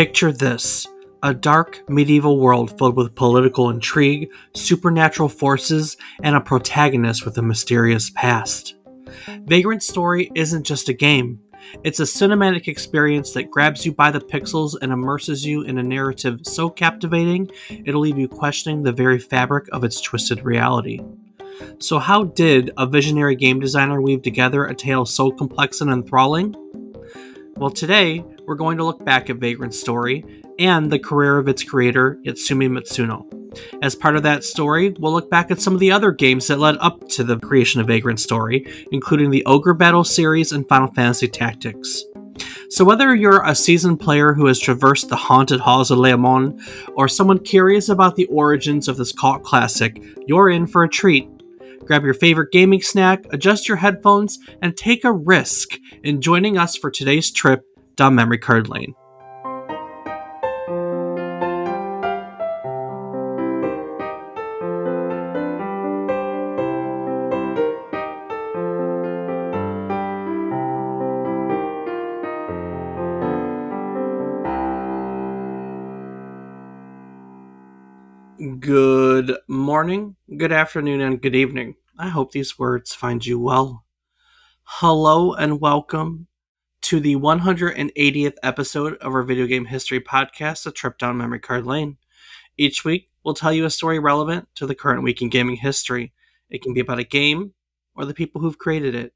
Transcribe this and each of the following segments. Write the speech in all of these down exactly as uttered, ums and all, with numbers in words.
Picture this, a dark medieval world filled with political intrigue, supernatural forces, and a protagonist with a mysterious past. Vagrant Story isn't just a game. It's a cinematic experience that grabs you by the pixels and immerses you in a narrative so captivating, it'll leave you questioning the very fabric of its twisted reality. So how did a visionary game designer weave together a tale so complex and enthralling? Well, today, we're going to look back at Vagrant Story and the career of its creator, Yasumi Matsuno. As part of that story, we'll look back at some of the other games that led up to the creation of Vagrant Story, including the Ogre Battle series and Final Fantasy Tactics. So whether you're a seasoned player who has traversed the haunted halls of Le Mans, or someone curious about the origins of this cult classic, you're in for a treat. Grab your favorite gaming snack, adjust your headphones, and take a risk in joining us for today's trip down Memory Card Lane. Good morning, good afternoon, and good evening. I hope these words find you well. Hello and welcome to the one hundred eightieth episode of our video game history podcast, A Trip Down Memory Card Lane. Each week, we'll tell you a story relevant to the current week in gaming history. It can be about a game or the people who've created it.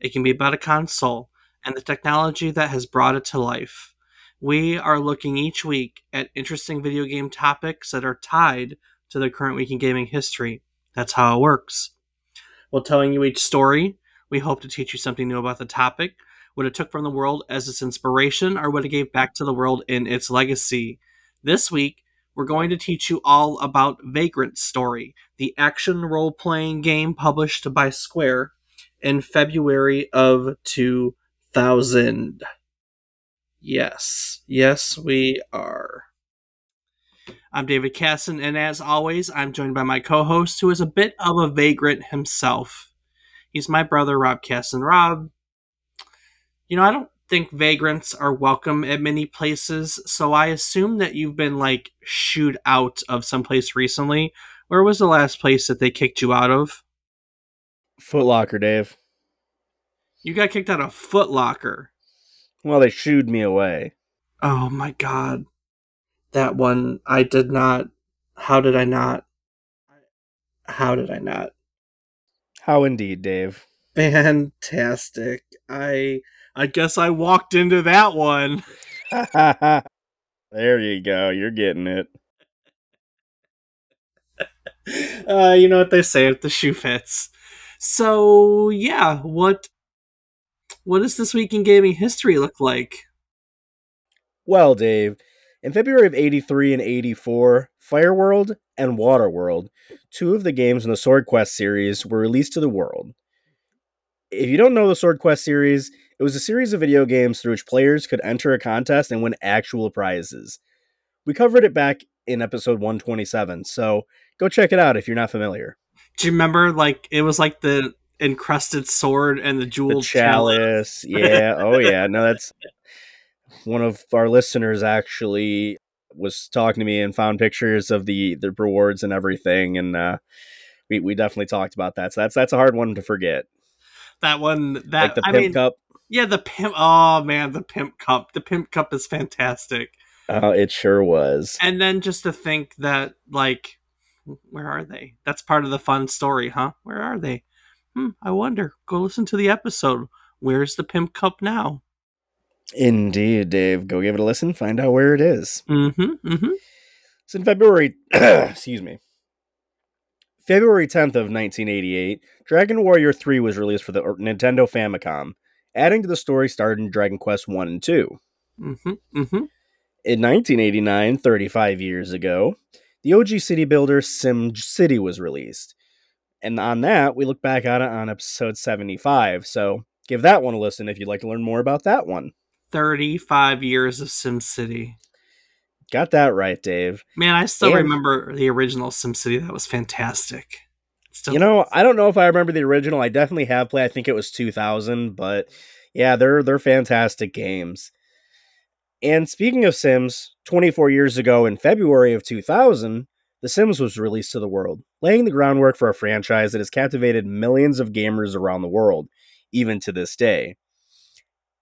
It can be about a console and the technology that has brought it to life. We are looking each week at interesting video game topics that are tied to the current week in gaming history. That's how it works. While telling you each story, we hope to teach you something new about the topic, what it took from the world as its inspiration, or what it gave back to the world in its legacy. This week, we're going to teach you all about Vagrant Story, the action role-playing game published by Square in February of two thousand. Yes. Yes, we are. I'm David Casson, and as always, I'm joined by my co-host, who is a bit of a vagrant himself. He's my brother, Rob Casson. Rob, you know, I don't think vagrants are welcome at many places, so I assume that you've been, like, shooed out of someplace recently. Where was the last place that they kicked you out of? Foot Locker, Dave. You got kicked out of Foot Locker. Well, they shooed me away. Oh my god. That one, I did not. How did I not? How did I not? How indeed, Dave. Fantastic. I I guess I walked into that one. There you go. You're getting it. uh, you know what they say, if the shoe fits. So, yeah, what... What does this week in gaming history look like? Well, Dave, in February of eighty-three and eighty-four, Fireworld and Waterworld, two of the games in the Sword Quest series, were released to the world. If you don't know the Sword Quest series, it was a series of video games through which players could enter a contest and win actual prizes. We covered it back in episode one twenty-seven, so go check it out if you're not familiar. Do you remember, like, it was like the encrusted sword and the jeweled the chalice. chalice. Yeah. Oh yeah. No, that's one of our listeners actually was talking to me and found pictures of the, the rewards and everything. And uh, we, we definitely talked about that. So that's, that's a hard one to forget. That one, that like the pimp I mean, cup. Yeah. The pimp. Oh man. The pimp cup. The pimp cup is fantastic. Oh, uh, it sure was. And then just to think that, like, where are they? That's part of the fun story, huh? Where are they? Hmm, I wonder. Go listen to the episode. Where's the pimp cup now? Indeed, Dave. Go give it a listen. Find out where it is. Mm-hmm, mm-hmm. So in February, excuse me, February tenth of nineteen eighty-eight, Dragon Warrior three was released for the Nintendo Famicom, adding to the story started in Dragon Quest one and two. Mm-hmm, mm-hmm. In nineteen eighty-nine, thirty-five years ago, the O G city builder SimCity was released. And on that, we look back at it on episode seventy-five. So give that one a listen if you'd like to learn more about that one. thirty-five years of SimCity. Got that right, Dave. Man, I still and, remember the original SimCity. That was fantastic. Still you know, I don't know if I remember the original. I definitely have played. I think it was two thousand. But yeah, they're they're fantastic games. And speaking of Sims, twenty-four years ago in February of two thousand, The Sims was released to the world, laying the groundwork for a franchise that has captivated millions of gamers around the world, even to this day.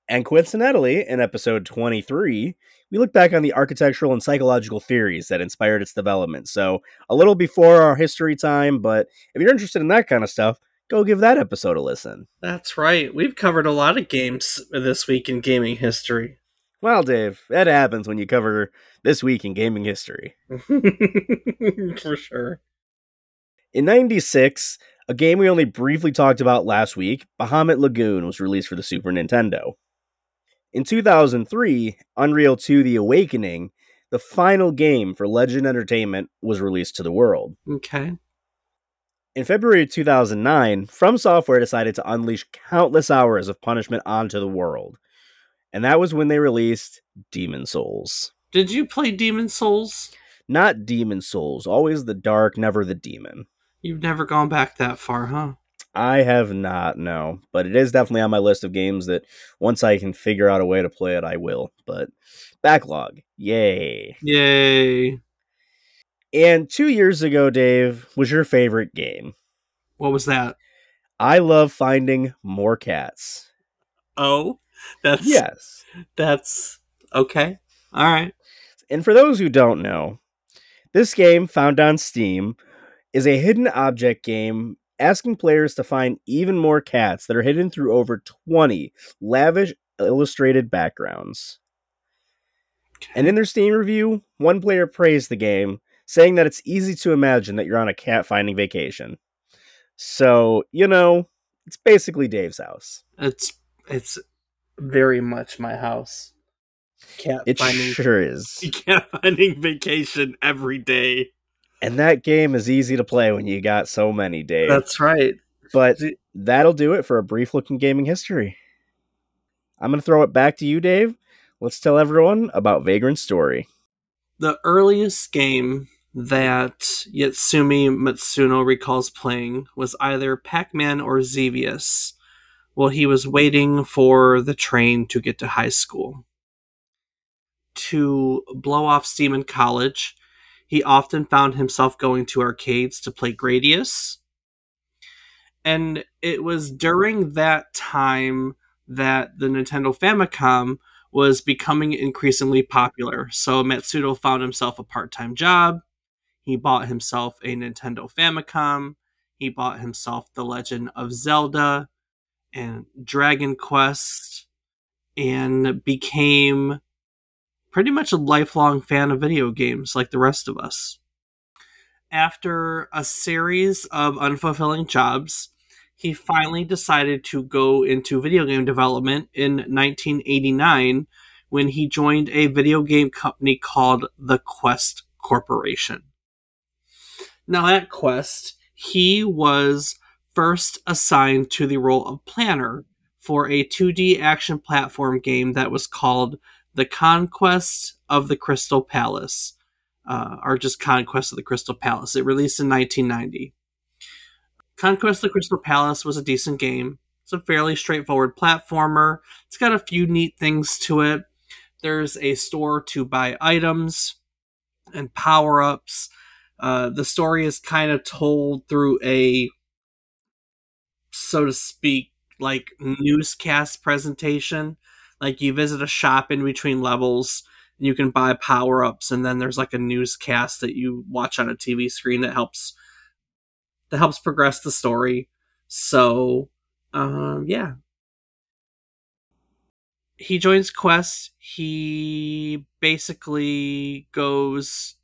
And coincidentally, in episode twenty-three, we look back on the architectural and psychological theories that inspired its development. So a little before our history time, but if you're interested in that kind of stuff, go give that episode a listen. That's right. We've covered a lot of games this week in gaming history. Well, Dave, that happens when you cover This Week in Gaming History. For sure. In ninety-six, a game we only briefly talked about last week, Bahamut Lagoon, was released for the Super Nintendo. In two thousand three, Unreal two The Awakening, the final game for Legend Entertainment, was released to the world. Okay. In February of two thousand nine, From Software decided to unleash countless hours of punishment onto the world. And that was when they released Demon Souls. Did you play Demon Souls? Not Demon Souls. Always the dark, never the demon. You've never gone back that far, huh? I have not, no. But it is definitely on my list of games that once I can figure out a way to play it, I will. But backlog. Yay. Yay. And two years ago, Dave, was your favorite game. What was that? I Love Finding More Cats. Oh? That's yes. That's okay. All right. And for those who don't know, this game found on Steam is a hidden object game asking players to find even more cats that are hidden through over twenty lavish illustrated backgrounds. Okay. And in their Steam review, one player praised the game, saying that it's easy to imagine that you're on a cat finding vacation. So, you know, it's basically Dave's house. It's it's very much my house. Cat it finding, sure is. Cat finding vacation every day. And that game is easy to play when you got so many, Dave. That's right. But that'll do it for a brief look in gaming history. I'm going to throw it back to you, Dave. Let's tell everyone about Vagrant Story. The earliest game that Yasumi Matsuno recalls playing was either Pac-Man or Xevious, while he was waiting for the train to get to high school. To blow off steam in college, he often found himself going to arcades to play Gradius. And it was during that time that the Nintendo Famicom was becoming increasingly popular. So Matsuno found himself a part-time job. He bought himself a Nintendo Famicom. He bought himself The Legend of Zelda and Dragon Quest, and became pretty much a lifelong fan of video games like the rest of us. After a series of unfulfilling jobs, he finally decided to go into video game development in nineteen eighty-nine when he joined a video game company called the Quest Corporation. Now at Quest, he was first assigned to the role of planner for a two D action platform game that was called The Conquest of the Crystal Palace, uh, or just Conquest of the Crystal Palace. It released in nineteen ninety. Conquest of the Crystal Palace was a decent game. It's a fairly straightforward platformer. It's got a few neat things to it. There's a store to buy items and power-ups. Uh, the story is kind of told through a, so to speak, like newscast presentation. Like you visit a shop in between levels and you can buy power-ups, and then there's like a newscast that you watch on a T V screen that helps that helps progress the story. So um yeah. He joins Quest. He basically goes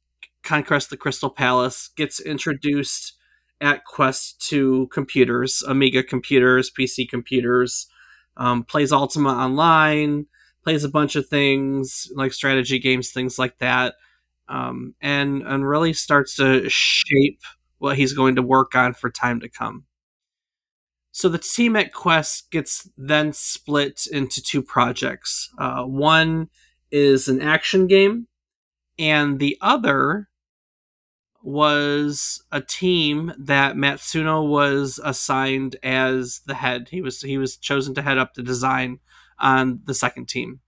conquest the Crystal Palace, gets introduced at Quest to computers, Amiga computers, P C computers, um, plays Ultima Online, plays a bunch of things, like strategy games, things like that, um, and, and really starts to shape what he's going to work on for time to come. So the team at Quest gets then split into two projects. Uh, one is an action game, and the other was a team that Matsuno was assigned as the head. He was he was chosen to head up the design on the second team.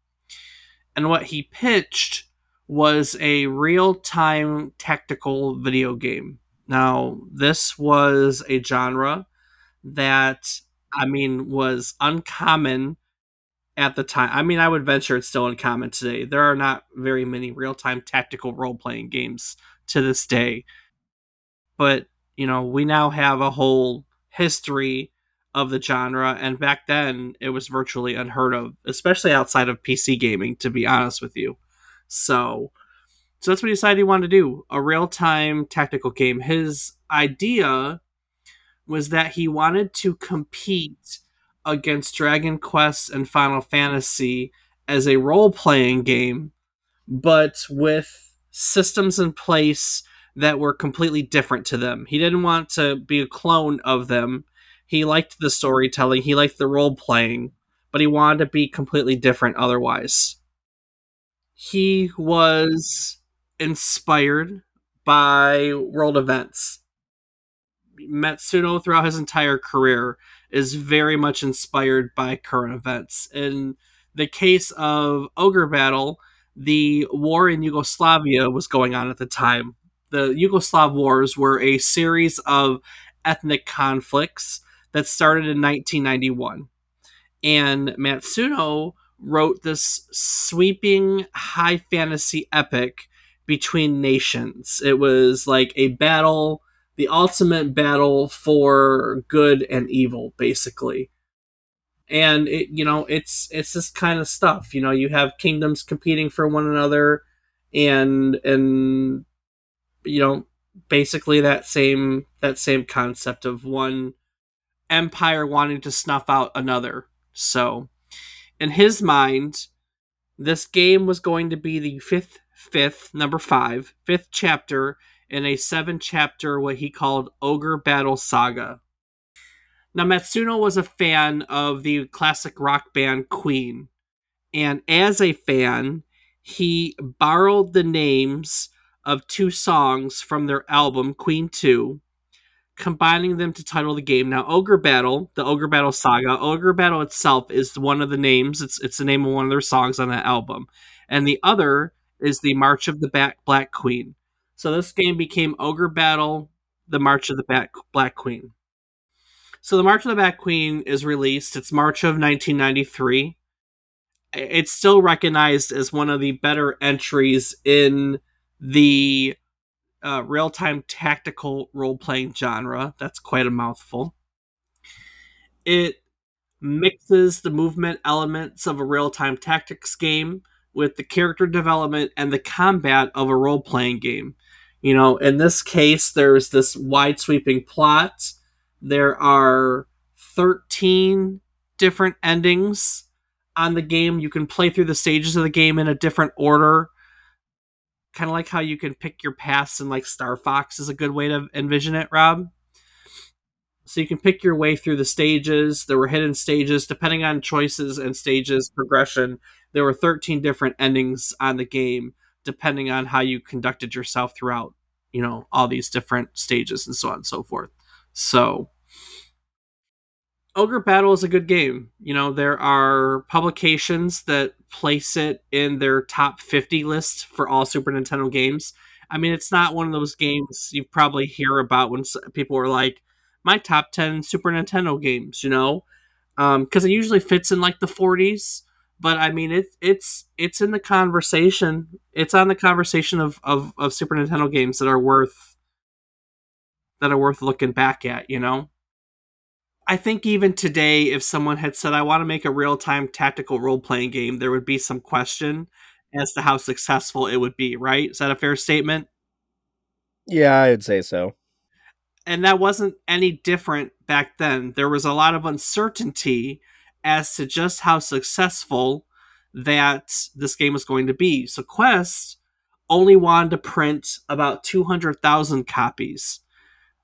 And what he pitched was a real-time tactical video game. Now, this was a genre that, I mean, was uncommon at the time. I mean, I would venture it's still uncommon today. There are not very many real-time tactical role-playing games to this day. But, you know, we now have a whole history of the genre, and back then it was virtually unheard of, especially outside of P C gaming, to be honest with you. So... So that's what he decided he wanted to do, a real-time tactical game. His idea was that he wanted to compete against Dragon Quest and Final Fantasy as a role-playing game, but with systems in place that were completely different to them. He didn't want to be a clone of them. He liked the storytelling, he liked the role-playing, but he wanted to be completely different otherwise. He was... inspired by world events. Matsuno, throughout his entire career, is very much inspired by current events. In the case of Ogre Battle, the war in Yugoslavia was going on at the time. The Yugoslav Wars were a series of ethnic conflicts that started in nineteen ninety-one. And Matsuno wrote this sweeping high fantasy epic between nations. It was like a battle, the ultimate battle for good and evil, basically. And it, you know, it's it's this kind of stuff. You know, you have kingdoms competing for one another, and and you know, basically that same that same concept of one empire wanting to snuff out another. So, in his mind, this game was going to be the fifth. Fifth, number five, fifth chapter in a seven chapter, what he called Ogre Battle Saga. Now, Matsuno was a fan of the classic rock band Queen, and as a fan, he borrowed the names of two songs from their album, Queen two, combining them to title the game. Now, Ogre Battle, the Ogre Battle Saga, Ogre Battle itself is one of the names, it's, it's the name of one of their songs on that album, and the other is the March of the Black Queen. So this game became Ogre Battle, the March of the Black Queen. So the March of the Black Queen is released. It's March of nineteen ninety-three. It's still recognized as one of the better entries in the uh, real-time tactical role-playing genre. That's quite a mouthful. It mixes the movement elements of a real-time tactics game with the character development and the combat of a role-playing game. You know, in this case, there's this wide-sweeping plot. There are thirteen different endings on the game. You can play through the stages of the game in a different order. Kind of like how you can pick your paths in, like, Star Fox is a good way to envision it, Rob. So you can pick your way through the stages. There were hidden stages, depending on choices and stages progression. There were thirteen different endings on the game, depending on how you conducted yourself throughout, you know, all these different stages and so on and so forth. So, Ogre Battle is a good game. You know, there are publications that place it in their top fifty list for all Super Nintendo games. I mean, it's not one of those games you probably hear about when people are like, my top ten Super Nintendo games, you know, because um, it usually fits in like the forties. But I mean, it, it's it's in the conversation. It's on the conversation of, of, of Super Nintendo games that are worth that are worth looking back at, you know. I think even today, if someone had said, I want to make a real-time tactical role-playing game, there would be some question as to how successful it would be, right? Is that a fair statement? Yeah, I'd say so. And that wasn't any different back then. There was a lot of uncertainty as to just how successful that this game was going to be. So Quest only wanted to print about two hundred thousand copies.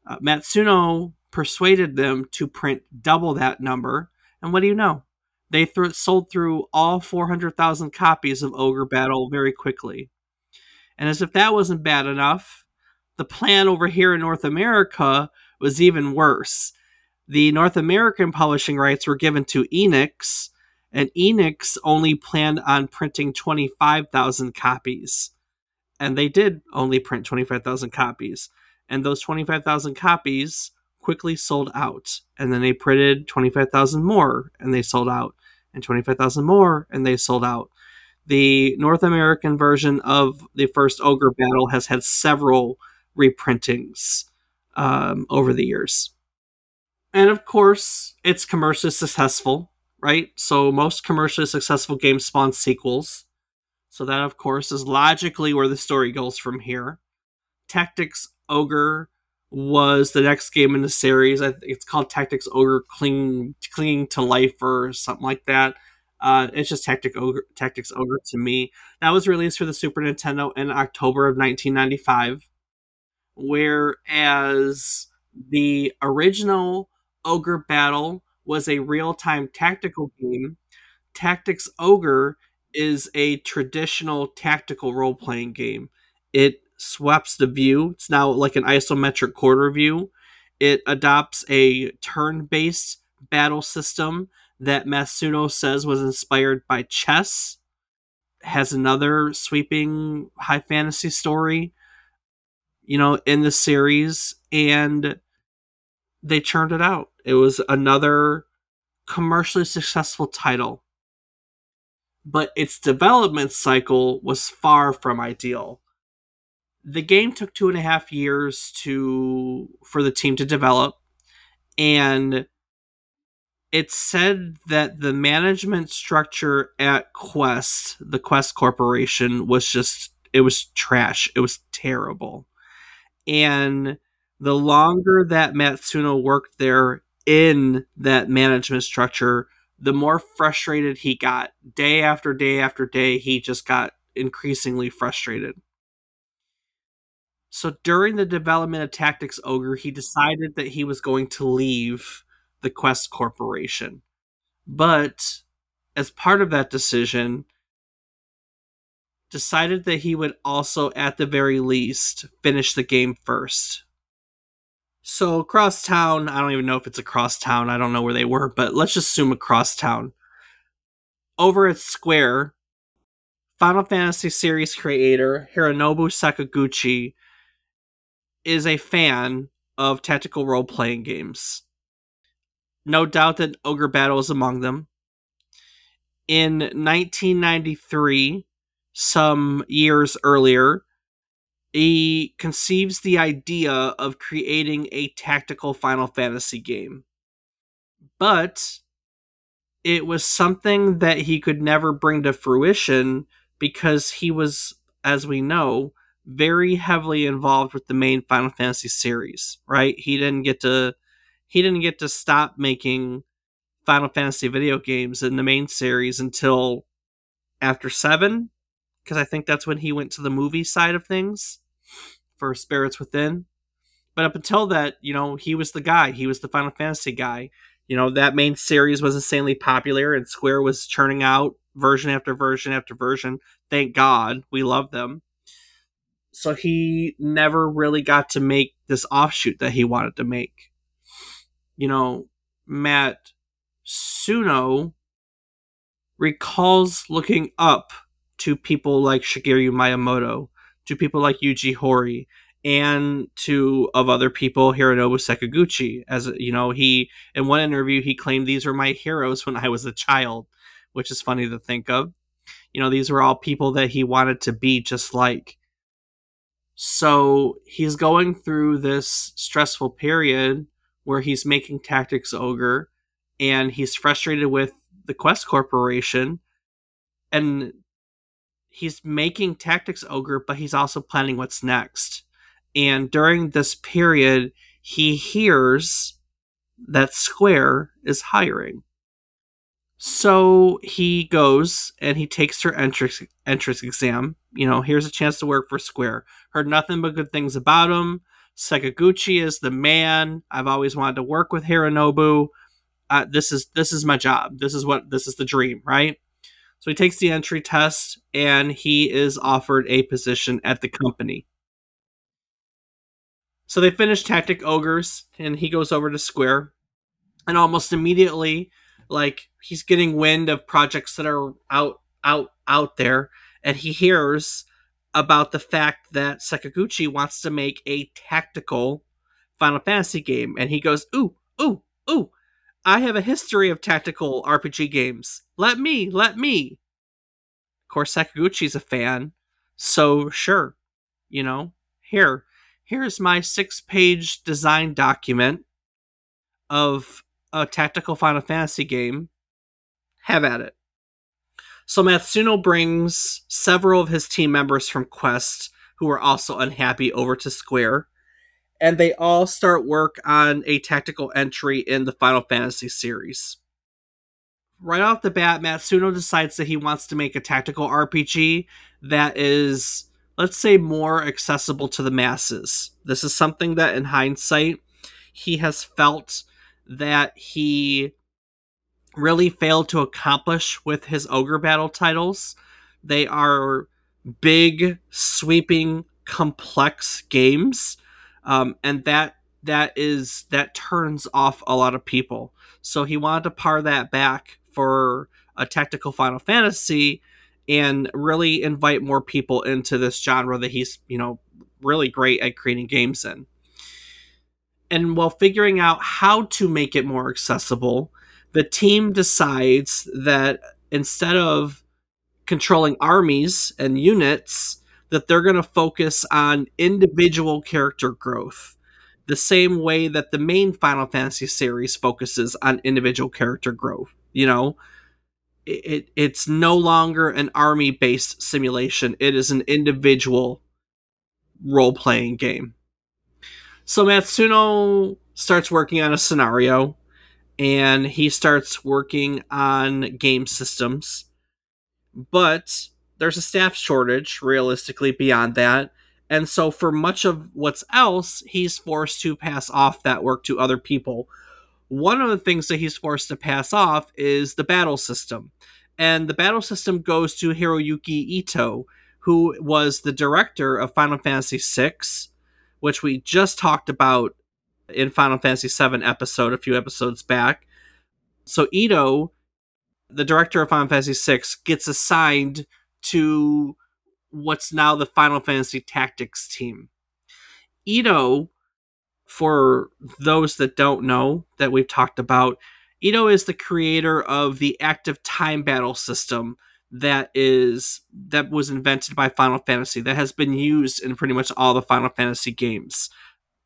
Uh, Matsuno persuaded them to print double that number. And what do you know? They th- sold through all four hundred thousand copies of Ogre Battle very quickly. And as if that wasn't bad enough, the plan over here in North America was even worse. The North American publishing rights were given to Enix, and Enix only planned on printing twenty-five thousand copies. And they did only print twenty-five thousand copies. And those twenty-five thousand copies quickly sold out. And then they printed twenty-five thousand more, and they sold out. And twenty-five thousand more, and they sold out. The North American version of the first Ogre Battle has had several reprintings um, over the years. And of course, it's commercially successful, right? So most commercially successful games spawn sequels. So that, of course, is logically where the story goes from here. Tactics Ogre was the next game in the series. I think it's called Tactics Ogre Cling, Clinging to Life or something like that. Uh, it's just Tactics Ogre, Tactics Ogre to me. That was released for the Super Nintendo in October of nineteen ninety-five. Whereas the original Ogre Battle was a real-time tactical game, Tactics Ogre is a traditional tactical role-playing game. It swaps the view. It's now like an isometric quarter view. It adopts a turn-based battle system that Matsuno says was inspired by chess. It has another sweeping high fantasy story, you know, in the series, and they churned it out. It was another commercially successful title. But its development cycle was far from ideal. The game took two and a half years to for the team to develop, and it's said that the management structure at Quest, the Quest Corporation, was just, it was trash. It was terrible. And the longer that Matsuno worked there in that management structure, the more frustrated he got. Day after day after day, he just got increasingly frustrated. So during the development of Tactics Ogre, he decided that he was going to leave the Quest Corporation. But as part of that decision, decided that he would also, at the very least, finish the game first. So across town, I don't even know if it's across town, I don't know where they were, but let's just assume across town. Over at Square, Final Fantasy series creator Hironobu Sakaguchi is a fan of tactical role-playing games. No doubt that Ogre Battle is among them. In nineteen ninety-three, some years earlier, he conceives the idea of creating a tactical Final Fantasy game. But it was something that he could never bring to fruition because he was, as we know, very heavily involved with the main Final Fantasy series, right? He didn't get to he didn't get to stop making Final Fantasy video games in the main series until after seven, because I think that's when he went to the movie side of things for Spirits Within. But up until that, you know, he was the guy. He was the Final Fantasy guy. You know, that main series was insanely popular, and Square was churning out version after version after version. Thank God. We love them. So he never really got to make this offshoot that he wanted to make. You know, Matsuno recalls looking up to people like Shigeru Miyamoto, to people like Yuji Horii, and to, of other people, Hironobu Sakaguchi. As, you know, he, in one interview, he claimed these were my heroes when I was a child, which is funny to think of. You know, these were all people that he wanted to be just like. So he's going through this stressful period where he's making Tactics Ogre, and he's frustrated with the Quest Corporation, and he's making Tactics Ogre, but he's also planning what's next. And during this period, he hears that Square is hiring. So he goes and he takes her entrance entrance exam. You know, here's a chance to work for Square. Heard nothing but good things about him. Sakaguchi is the man. I've always wanted to work with Hironobu. Uh, this is this is my job. This is what this is the dream, right? So he takes the entry test and he is offered a position at the company. So they finish Tactic Ogres, and he goes over to Square, and almost immediately like he's getting wind of projects that are out out out there, and he hears about the fact that Sakaguchi wants to make a tactical Final Fantasy game, and he goes, ooh, ooh, ooh, I have a history of tactical R P G games. Let me, let me. Of course, Sakaguchi's a fan, so sure, you know, here, here's my six-page design document of a tactical Final Fantasy game. Have at it. So Matsuno brings several of his team members from Quest who are also unhappy over to Square, and they all start work on a tactical entry in the Final Fantasy series. Right off the bat, Matsuno decides that he wants to make a tactical R P G that is, let's say, more accessible to the masses. This is something that, in hindsight, he has felt that he really failed to accomplish with his Ogre Battle titles. They are big, sweeping, complex games, um, and that that is that turns off a lot of people. So he wanted to par that back for a tactical Final Fantasy and really invite more people into this genre that he's, you know, really great at creating games in. And while figuring out how to make it more accessible, the team decides that instead of controlling armies and units, that they're going to focus on individual character growth, the same way that the main Final Fantasy series focuses on individual character growth. You know, it, it's no longer an army-based simulation. It is an individual role-playing game. So Matsuno starts working on a scenario, and he starts working on game systems. But there's a staff shortage, realistically, beyond that. And so for much of what's else, he's forced to pass off that work to other people. One of the things that he's forced to pass off is the battle system. And the battle system goes to Hiroyuki Ito, who was the director of Final Fantasy six, which we just talked about in Final Fantasy seven episode a few episodes back. So Ito, the director of Final Fantasy six, gets assigned to what's now the Final Fantasy Tactics team. Ito, for those that don't know that we've talked about, Ito is the creator of the active time battle system that is that was invented by Final Fantasy, that has been used in pretty much all the Final Fantasy games.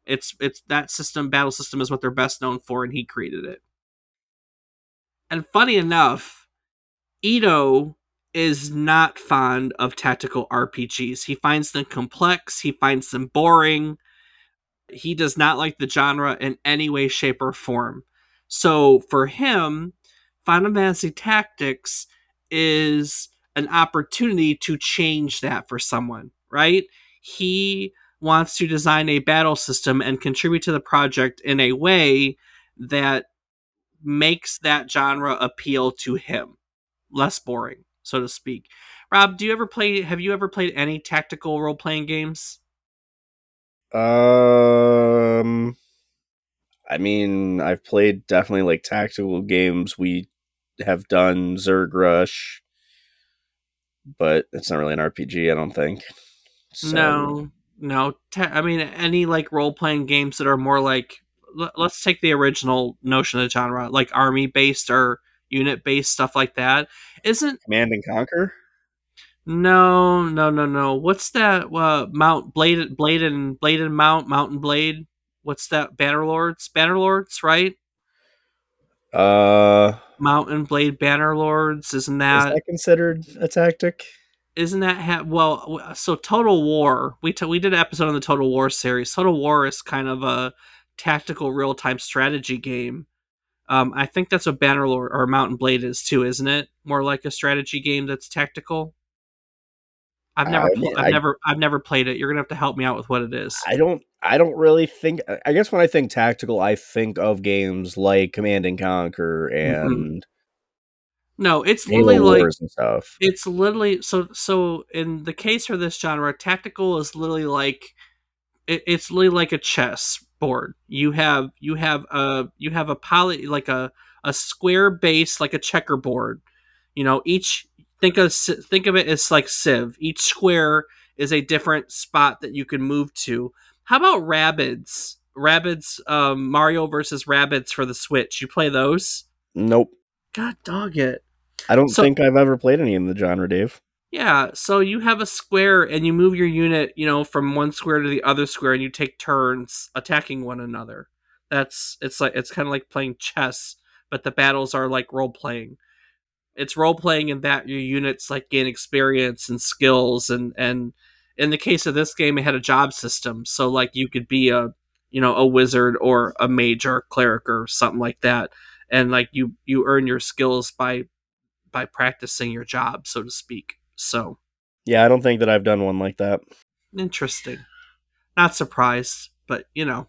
It's it's that system, battle system, is what they're best known for, and he created it. And funny enough, Ito is not fond of tactical R P Gs. He finds them complex, he finds them boring. He does not like the genre in any way, shape, or form. So for him, Final Fantasy Tactics is an opportunity to change that for someone, right? He wants to design a battle system and contribute to the project in a way that makes that genre appeal to him. Less boring, so to speak. Rob, do you ever play, have you ever played any tactical role-playing games? Um, I mean, I've played definitely like tactical games. We have done Zerg Rush, but it's not really an R P G, I don't think. So. No, no. Ta- I mean, any like role-playing games that are more like, l- let's take the original notion of genre, like army-based or unit-based, stuff like that. Isn't Command and Conquer? No, no, no, no. What's that? Uh, Mount Blade, Blade and Blade and Mount, Mountain Blade. What's that? Bannerlords, Bannerlords, right? Uh. Mountain Blade Bannerlords, isn't that... Is that considered a tactic? Isn't that... Ha- well, so Total War, we t- we did an episode on the Total War series. Total War is kind of a tactical real-time strategy game. Um, I think that's what Bannerlord or Mountain Blade is too, isn't it? More like a strategy game that's tactical? I've never, I mean, I've I, never, I've never played it. You're gonna have to help me out with what it is. I don't, I don't really think. I guess when I think tactical, I think of games like Command and Conquer and. Mm-hmm. No, it's literally like and stuff. It's literally so. So in the case for this genre, tactical is literally like, it, it's literally like a chess board. You have, you have a, you have a poly, like a a square base like a checkerboard. You know, each think of think of it as like Civ. Each square is a different spot that you can move to. How about Rabbids? Rabbids, um, Mario versus Rabbids for the Switch. You play those? Nope. God dog it. I don't so, think I've ever played any in the genre, Dave. Yeah, so you have a square and you move your unit, you know, from one square to the other square, and you take turns attacking one another. That's it's like it's kind of like playing chess, but the battles are like role playing. It's role playing in that your units like gain experience and skills, and and in the case of this game, it had a job system, so like you could be a you know a wizard or a mage or a cleric or something like that, and like you you earn your skills by by practicing your job, so to speak. So, yeah, I don't think that I've done one like that. Interesting. Not surprised, but you know.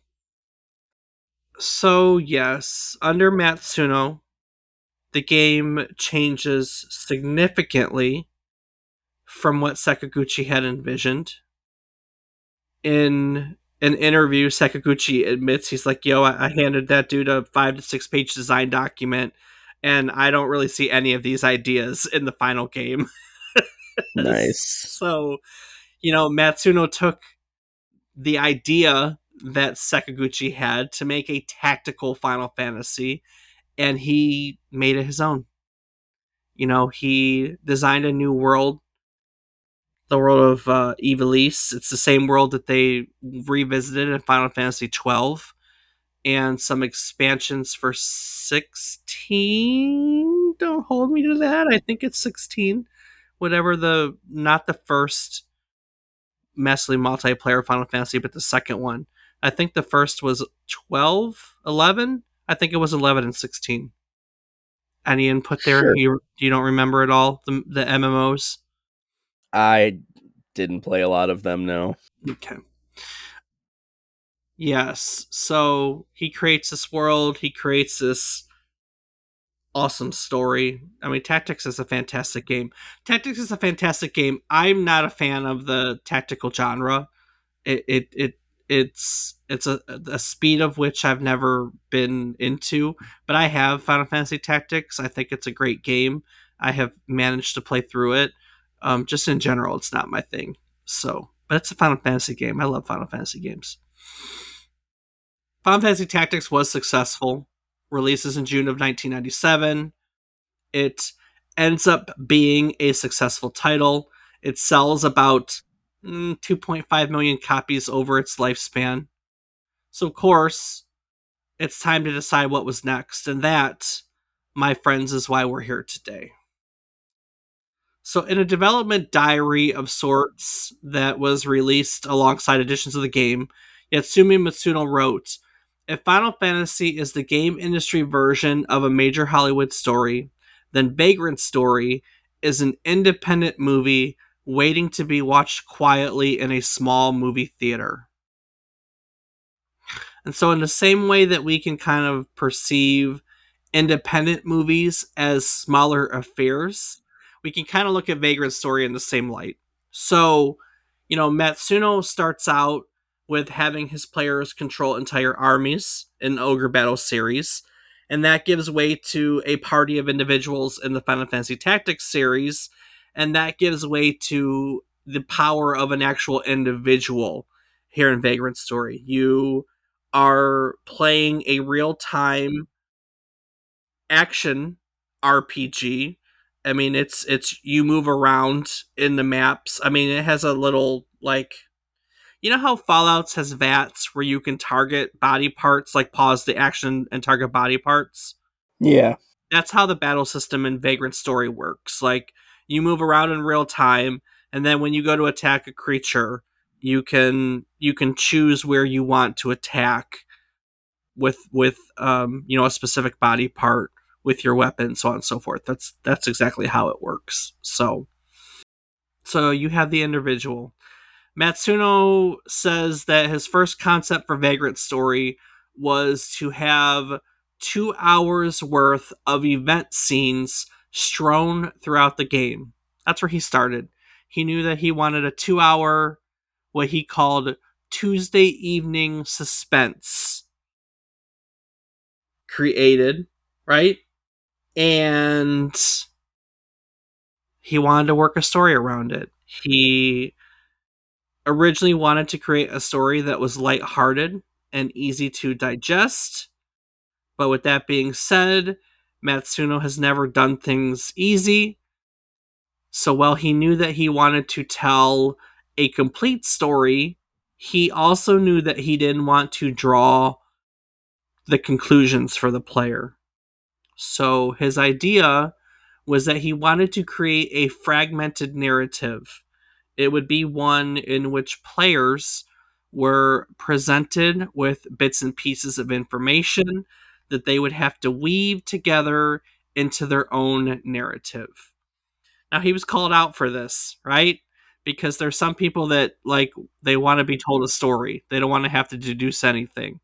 So, yes, under Matsuno, the game changes significantly from what Sakaguchi had envisioned. In an interview, Sakaguchi admits, he's like, yo, I, I handed that dude a five to six page design document, and I don't really see any of these ideas in the final game. Nice. So, you know, Matsuno took the idea that Sakaguchi had to make a tactical Final Fantasy, and he made it his own. You know, he designed a new world, the world of uh, Ivalice. It's the same world that they revisited in Final Fantasy twelve, and some expansions for sixteen. Don't hold me to that. I think it's sixteen. Whatever the, not the first massively multiplayer Final Fantasy, but the second one. I think the first was twelve, eleven. I think it was eleven and sixteen. Any input there? Sure. You you don't remember at all the the M M Os? I didn't play a lot of them, no. Okay. Yes. So he creates this world. He creates this awesome story. I mean, Tactics is a fantastic game. Tactics is a fantastic game. I'm not a fan of the tactical genre. It it, it it's it's a, a speed of which I've never been into, but I have Final Fantasy Tactics. I think it's a great game. I have managed to play through it. Um, just in general, it's not my thing. So, but it's a Final Fantasy game. I love Final Fantasy games. Final Fantasy Tactics was successful. Releases in June of nineteen ninety-seven. It ends up being a successful title. It sells about mm, two point five million copies over its lifespan. So, of course, it's time to decide what was next. And that, my friends, is why we're here today. So, in a development diary of sorts that was released alongside editions of the game, Yasumi Matsuno wrote, "If Final Fantasy is the game industry version of a major Hollywood story, then Vagrant Story is an independent movie waiting to be watched quietly in a small movie theater." And so in the same way that we can kind of perceive independent movies as smaller affairs, we can kind of look at Vagrant Story in the same light. So, you know, Matsuno starts out with having his players control entire armies in Ogre Battle series. And that gives way to a party of individuals in the Final Fantasy Tactics series. And that gives way to the power of an actual individual here in Vagrant Story. You are playing a real-time action R P G. I mean, it's it's you move around in the maps. I mean, it has a little, like... You know how Fallout has V A Ts where you can target body parts, like pause the action and target body parts? Yeah. That's how the battle system in Vagrant Story works. Like, you move around in real time, and then when you go to attack a creature, you can you can choose where you want to attack with with um you know a specific body part with your weapon, so on and so forth. That's that's exactly how it works. So, so you have the individual. Matsuno says that his first concept for Vagrant Story was to have two hours worth of event scenes strewn throughout the game. That's where he started. He knew that he wanted a two-hour, what he called Tuesday evening suspense created right? And he wanted to work a story around it. He originally wanted to create a story that was lighthearted and easy to digest. But with that being said, Matsuno has never done things easy. So while he knew that he wanted to tell a complete story, he also knew that he didn't want to draw the conclusions for the player. So his idea was that he wanted to create a fragmented narrative. It would be one in which players were presented with bits and pieces of information that they would have to weave together into their own narrative. Now, he was called out for this, right? Because there's some people that, like, they want to be told a story. They don't want to have to deduce anything.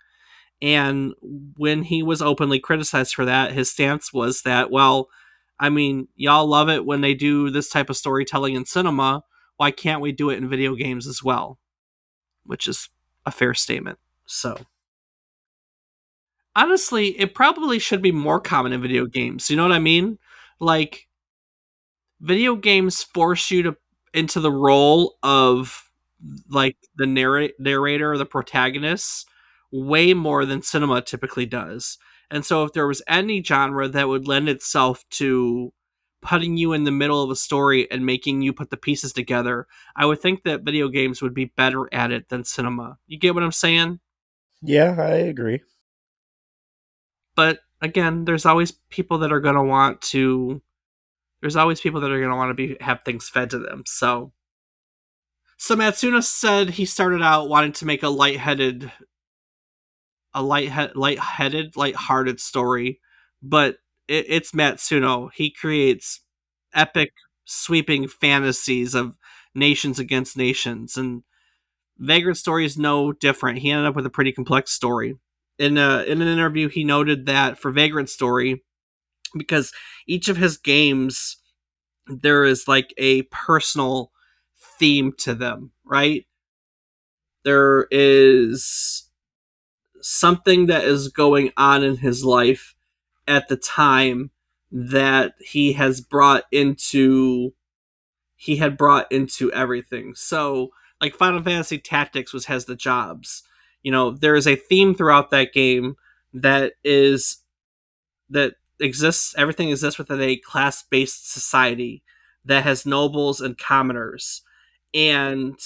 And when he was openly criticized for that, his stance was that, well, I mean, y'all love it when they do this type of storytelling in cinema. Why can't we do it in video games as well? Which is a fair statement. So, honestly, it probably should be more common in video games. You know what I mean? Like, video games force you to into the role of, like, the narr- narrator or the protagonist way more than cinema typically does. And so if there was any genre that would lend itself to putting you in the middle of a story and making you put the pieces together, I would think that video games would be better at it than cinema. You get what I'm saying? Yeah, I agree. But again, there's always people that are going to want to, there's always people that are going to want to be, have things fed to them. So, so Matsuno said he started out wanting to make a lightheaded a light light-headed, light-hearted story, but it, it's Matsuno. He creates epic, sweeping fantasies of nations against nations, and Vagrant Story is no different. He ended up with a pretty complex story. In, a, in an interview, he noted that for Vagrant Story, because each of his games, there is like a personal theme to them, right? There is something that is going on in his life at the time that he has brought into he had brought into everything. So, like, Final Fantasy Tactics was has the jobs. You know, there is a theme throughout that game that is that exists everything exists within a class-based society that has nobles and commoners. And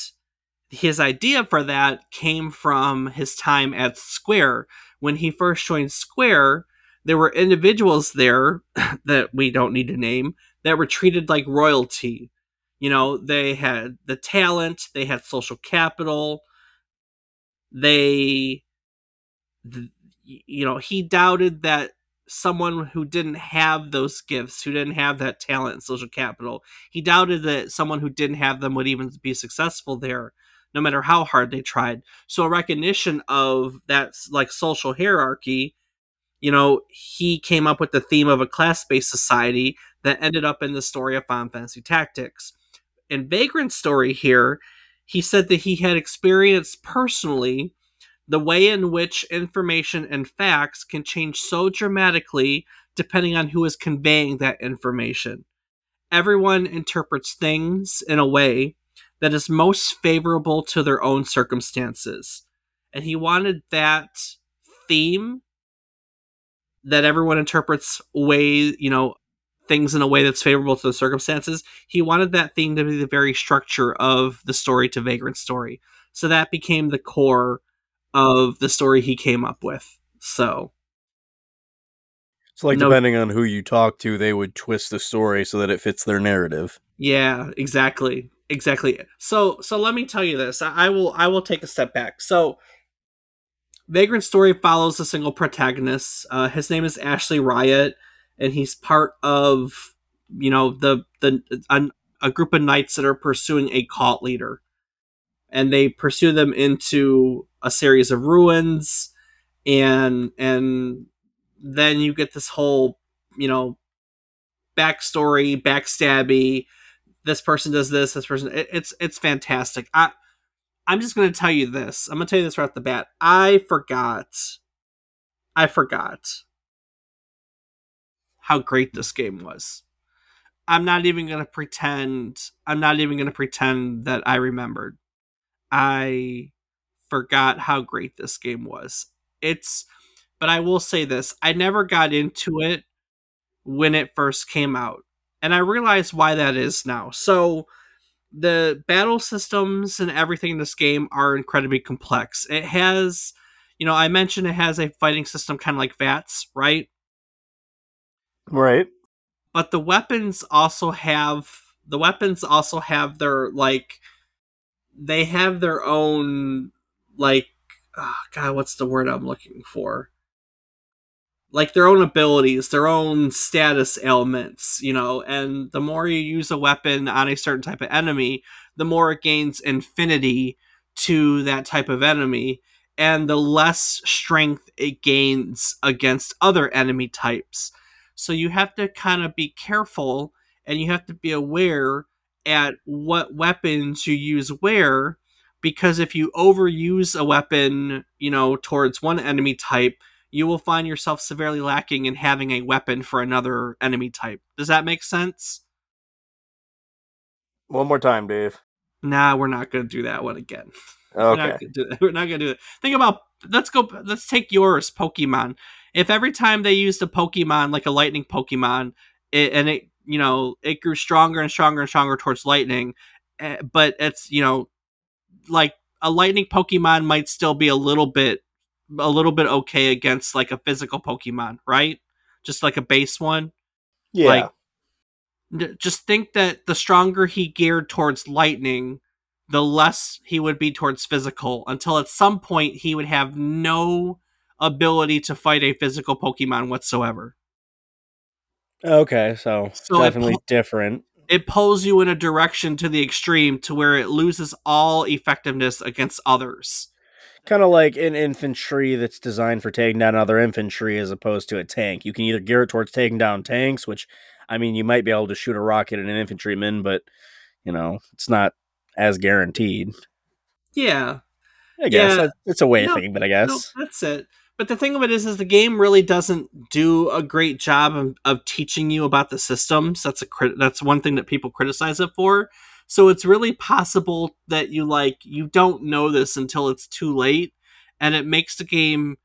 his idea for that came from his time at Square. When he first joined Square, there were individuals there that we don't need to name that were treated like royalty. You know, they had the talent, they had social capital. They, you know, he doubted that someone who didn't have those gifts, who didn't have that talent and social capital, he doubted that someone who didn't have them would even be successful there, no matter how hard they tried. So a recognition of that, like, social hierarchy, you know, he came up with the theme of a class-based society that ended up in the story of Final Fantasy Tactics. In Vagrant Story here, he said that he had experienced personally the way in which information and facts can change so dramatically depending on who is conveying that information. Everyone interprets things in a way that is most favorable to their own circumstances. And he wanted that theme that everyone interprets way, you know, things in a way that's favorable to the circumstances. He wanted that theme to be the very structure of the story to Vagrant Story. So that became the core of the story he came up with. So, so like, no, depending on who you talk to, they would twist the story so that it fits their narrative. Yeah, exactly. Exactly. So, so let me tell you this. I, I will. I will take a step back. So, Vagrant Story follows a single protagonist. Uh, his name is Ashley Riot, and he's part of, you know, the the an, a group of knights that are pursuing a cult leader, and they pursue them into a series of ruins, and and then you get this whole, you know, backstory, backstabby. This person does this, this person... It, it's it's fantastic. I, I'm just going to tell you this. I'm going to tell you this right off the bat. I forgot. I forgot how great this game was. I'm not even going to pretend. I'm not even going to pretend that I remembered. I forgot how great this game was. It's, but I will say this. I never got into it when it first came out. And I realize why that is now. So the battle systems and everything in this game are incredibly complex. It has, you know, I mentioned it has a fighting system kind of like V A T S, right? Right. But the weapons also have the weapons also have their like they have their own like oh God, what's the word I'm looking for? Like their own abilities, their own status ailments, you know, and the more you use a weapon on a certain type of enemy, the more it gains infinity to that type of enemy, and the less strength it gains against other enemy types. So you have to kind of be careful, and you have to be aware at what weapons you use where, because if you overuse a weapon, you know, towards one enemy type, you will find yourself severely lacking in having a weapon for another enemy type. Does that make sense? One more time, Dave. Nah, we're not going to do that one again. Okay. We're not going to do that. Think about, let's go, let's take yours, Pokemon. If every time they used a Pokemon, like a lightning Pokemon, it, and it, you know, it grew stronger and stronger and stronger towards lightning, but it's, you know, like a lightning Pokemon might still be a little bit a little bit okay against like a physical Pokemon, right? Just like a base one. Yeah. Like, n- just think that the stronger he geared towards lightning, the less he would be towards physical, until at some point he would have no ability to fight a physical Pokemon whatsoever. Okay, so, so definitely it po- different. It pulls you in a direction to the extreme to where it loses all effectiveness against others. Kind of like an infantry that's designed for taking down other infantry as opposed to a tank. You can either gear it towards taking down tanks, which, I mean, you might be able to shoot a rocket at an infantryman, but, you know, it's not as guaranteed. Yeah. I guess. Yeah. It's a way no, thing, but I guess. No, that's it. But the thing of it is, is the game really doesn't do a great job of, of teaching you about the systems. That's a crit- that's one thing that people criticize it for. So it's really possible that you like you don't know this until it's too late, and it makes the game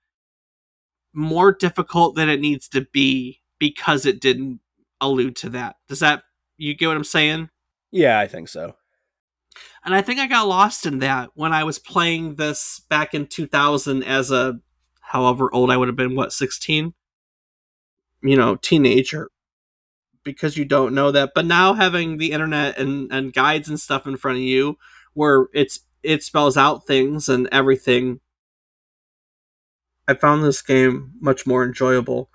more difficult than it needs to be because it didn't allude to that. Does that you get what I'm saying? Yeah, I think so. And I think I got lost in that when I was playing this back in two thousand as a however old I would have been, what, sixteen? You know, teenager. Because you don't know that, but now having the internet and, and guides and stuff in front of you where it's it spells out things and everything, I found this game much more enjoyable.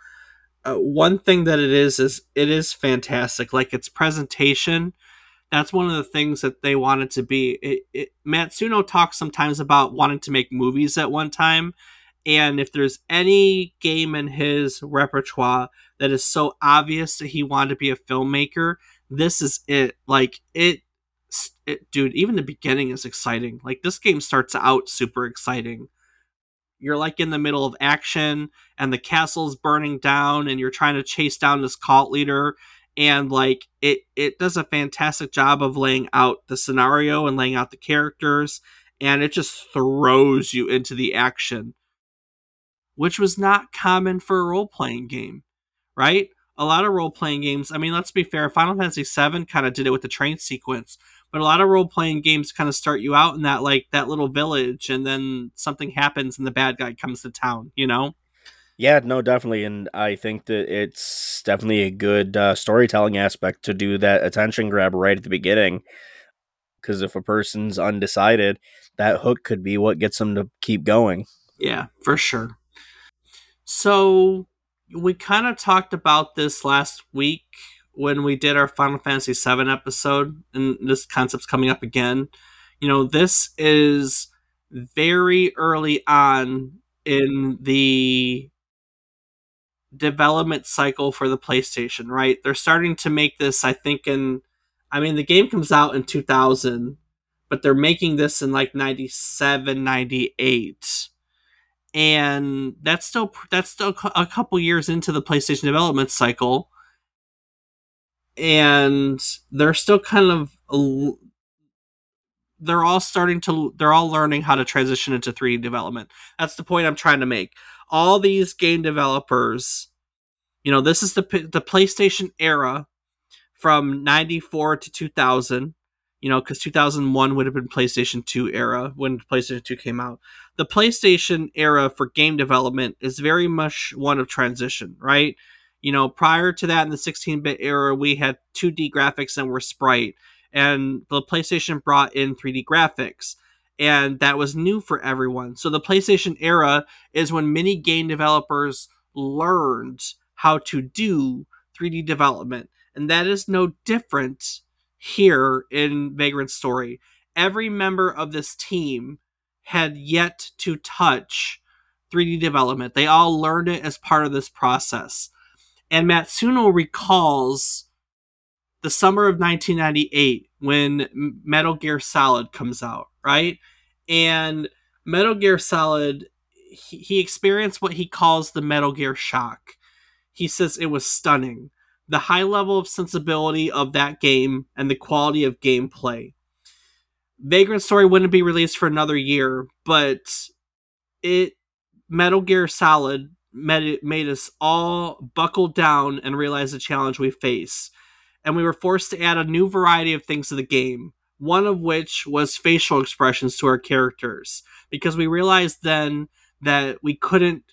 Uh, one thing that it is is it is fantastic. Like its presentation, that's one of the things that they wanted to be. It, it, Matsuno talks sometimes about wanting to make movies at one time. And if there's any game in his repertoire that is so obvious that he wanted to be a filmmaker, this is it. Like, it, it, dude, even the beginning is exciting. Like, this game starts out super exciting. You're, like, in the middle of action, and the castle's burning down, and you're trying to chase down this cult leader. And, like, it, it does a fantastic job of laying out the scenario and laying out the characters, and it just throws you into the action. Which was not common for a role-playing game, right? A lot of role-playing games, I mean, let's be fair, Final Fantasy seven kind of did it with the train sequence, but a lot of role-playing games kind of start you out in that, like, that little village, and then something happens and the bad guy comes to town, you know? Yeah, no, definitely, and I think that it's definitely a good uh, storytelling aspect to do that attention grab right at the beginning, because if a person's undecided, that hook could be what gets them to keep going. Yeah, for sure. So we kind of talked about this last week when we did our Final Fantasy seven episode, and this concept's coming up again. You know, this is very early on in the development cycle for the PlayStation, right? They're starting to make this, I think, in... I mean, the game comes out in two thousand, but they're making this in like ninety-seven, ninety-eight. And that's still that's still a couple years into the PlayStation development cycle, and they're still kind of, they're all starting to, they're all learning how to transition into three D development. That's the point I'm trying to make. All these game developers, you know, this is the the PlayStation era from ninety-four to two thousand, you know, because two thousand one would have been PlayStation two era when PlayStation two came out. The PlayStation era for game development is very much one of transition, right? You know, prior to that in the sixteen-bit era, we had two D graphics and were sprite, and the PlayStation brought in three D graphics, and that was new for everyone. So the PlayStation era is when many game developers learned how to do three D development, and that is no different here in Vagrant Story. Every member of this team had yet to touch three D development. They all learned it as part of this process. And Matsuno recalls the summer of nineteen ninety-eight when Metal Gear Solid comes out, right? And Metal Gear Solid, he, he experienced what he calls the Metal Gear shock. He says it was stunning. The high level of sensibility of that game and the quality of gameplay. Vagrant Story wouldn't be released for another year, but it Metal Gear Solid made us all buckle down and realize the challenge we face. And we were forced to add a new variety of things to the game, one of which was facial expressions to our characters, because we realized then that we couldn't,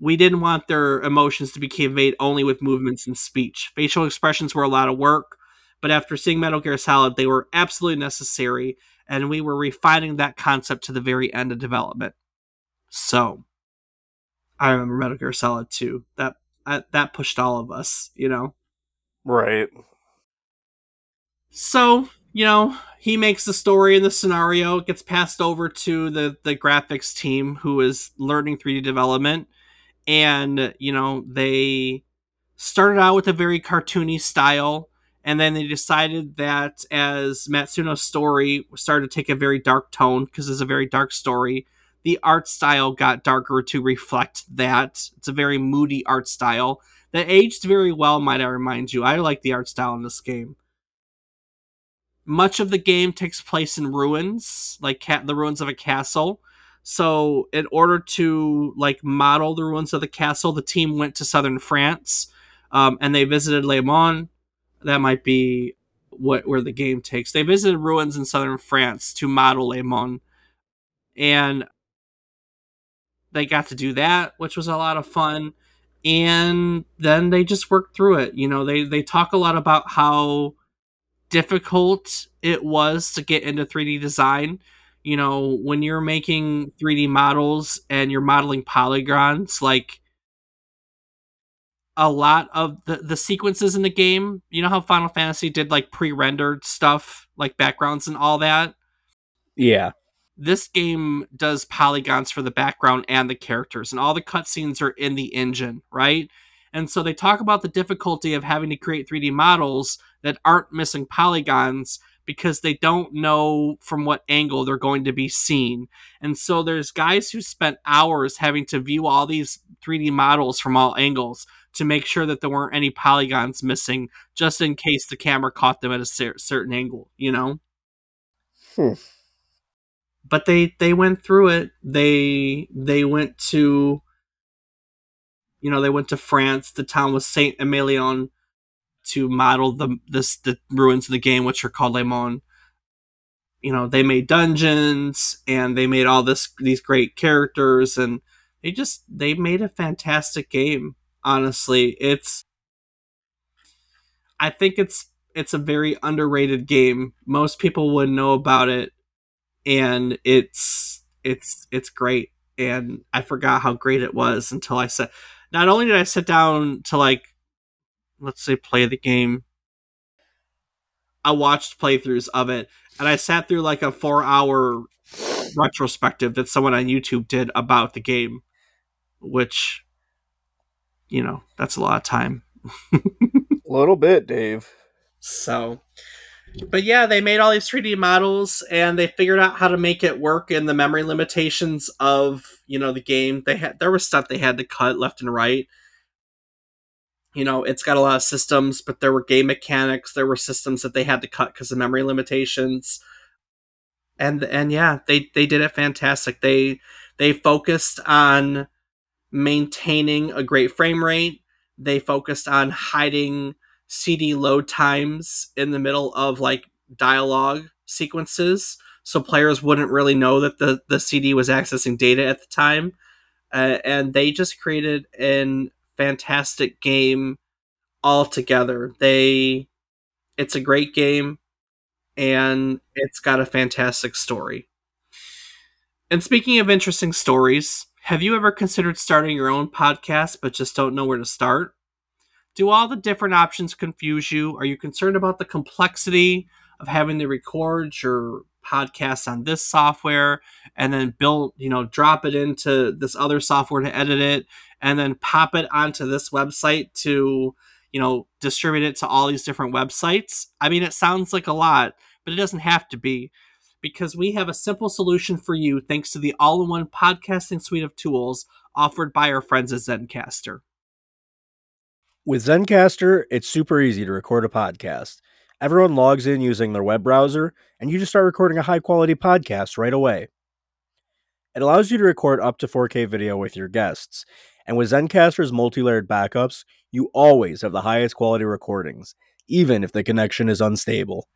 we didn't want their emotions to be conveyed only with movements and speech. Facial expressions were a lot of work, but after seeing Metal Gear Solid, they were absolutely necessary, and we were refining that concept to the very end of development. So I remember Metal Gear Solid two. That uh, that pushed all of us, you know? Right. So, you know, he makes the story and the scenario, gets passed over to the, the graphics team who is learning three D development. And, you know, they started out with a very cartoony style. And then they decided that as Matsuno's story started to take a very dark tone, because it's a very dark story, the art style got darker to reflect that. It's a very moody art style that aged very well, might I remind you. I like the art style in this game. Much of the game takes place in ruins, like ca- the ruins of a castle. So in order to like model the ruins of the castle, the team went to southern France, um, and they visited Le Mans. That might be what where the game takes. They visited ruins in southern France to model Le Mans. And they got to do that, which was a lot of fun. And then they just worked through it. You know, they, they talk a lot about how difficult it was to get into three D design. You know, when you're making three D models and you're modeling polygons, like a lot of the, the sequences in the game, you know how Final Fantasy did like pre-rendered stuff, like backgrounds and all that? Yeah. This game does polygons for the background and the characters, and all the cutscenes are in the engine, right? And so they talk about the difficulty of having to create three D models that aren't missing polygons because they don't know from what angle they're going to be seen. And so there's guys who spent hours having to view all these three D models from all angles to make sure that there weren't any polygons missing, just in case the camera caught them at a cer- certain angle, you know? Hmm. But they, they went through it. They they went to, you know, they went to France. The town was Saint-Emilion to model the this the ruins of the game, which are called Le Mans. You know, they made dungeons and they made all this these great characters, and they just they made a fantastic game. Honestly, it's I think it's it's a very underrated game. Most people wouldn't know about it. And it's it's it's great, and I forgot how great it was until I said. Not only did I sit down to like, let's say, play the game, I watched playthroughs of it, and I sat through like a four-hour retrospective that someone on YouTube did about the game, which, you know, that's a lot of time. A little bit, Dave. So. But yeah, they made all these three D models, and they figured out how to make it work in the memory limitations of, you know, the game. They had there was stuff they had to cut left and right, you know, it's got a lot of systems, but there were game mechanics, there were systems that they had to cut because of memory limitations. And and yeah, they, they did it fantastic. They they focused on maintaining a great frame rate. They focused on hiding C D load times in the middle of like dialogue sequences, so players wouldn't really know that the, the C D was accessing data at the time. Uh, and they just created an fantastic game altogether. They, it's a great game, and it's got a fantastic story. And speaking of interesting stories, have you ever considered starting your own podcast but just don't know where to start? Do all the different options confuse you? Are you concerned about the complexity of having to record your podcast on this software and then build, you know, drop it into this other software to edit it and then pop it onto this website to, you know, distribute it to all these different websites? I mean, it sounds like a lot, but it doesn't have to be, because we have a simple solution for you thanks to the all-in-one podcasting suite of tools offered by our friends at Zencastr. With Zencastr, it's super easy to record a podcast. Everyone logs in using their web browser, and you just start recording a high-quality podcast right away. It allows you to record up to four K video with your guests, and with Zencastr's multi-layered backups, you always have the highest quality recordings, even if the connection is unstable.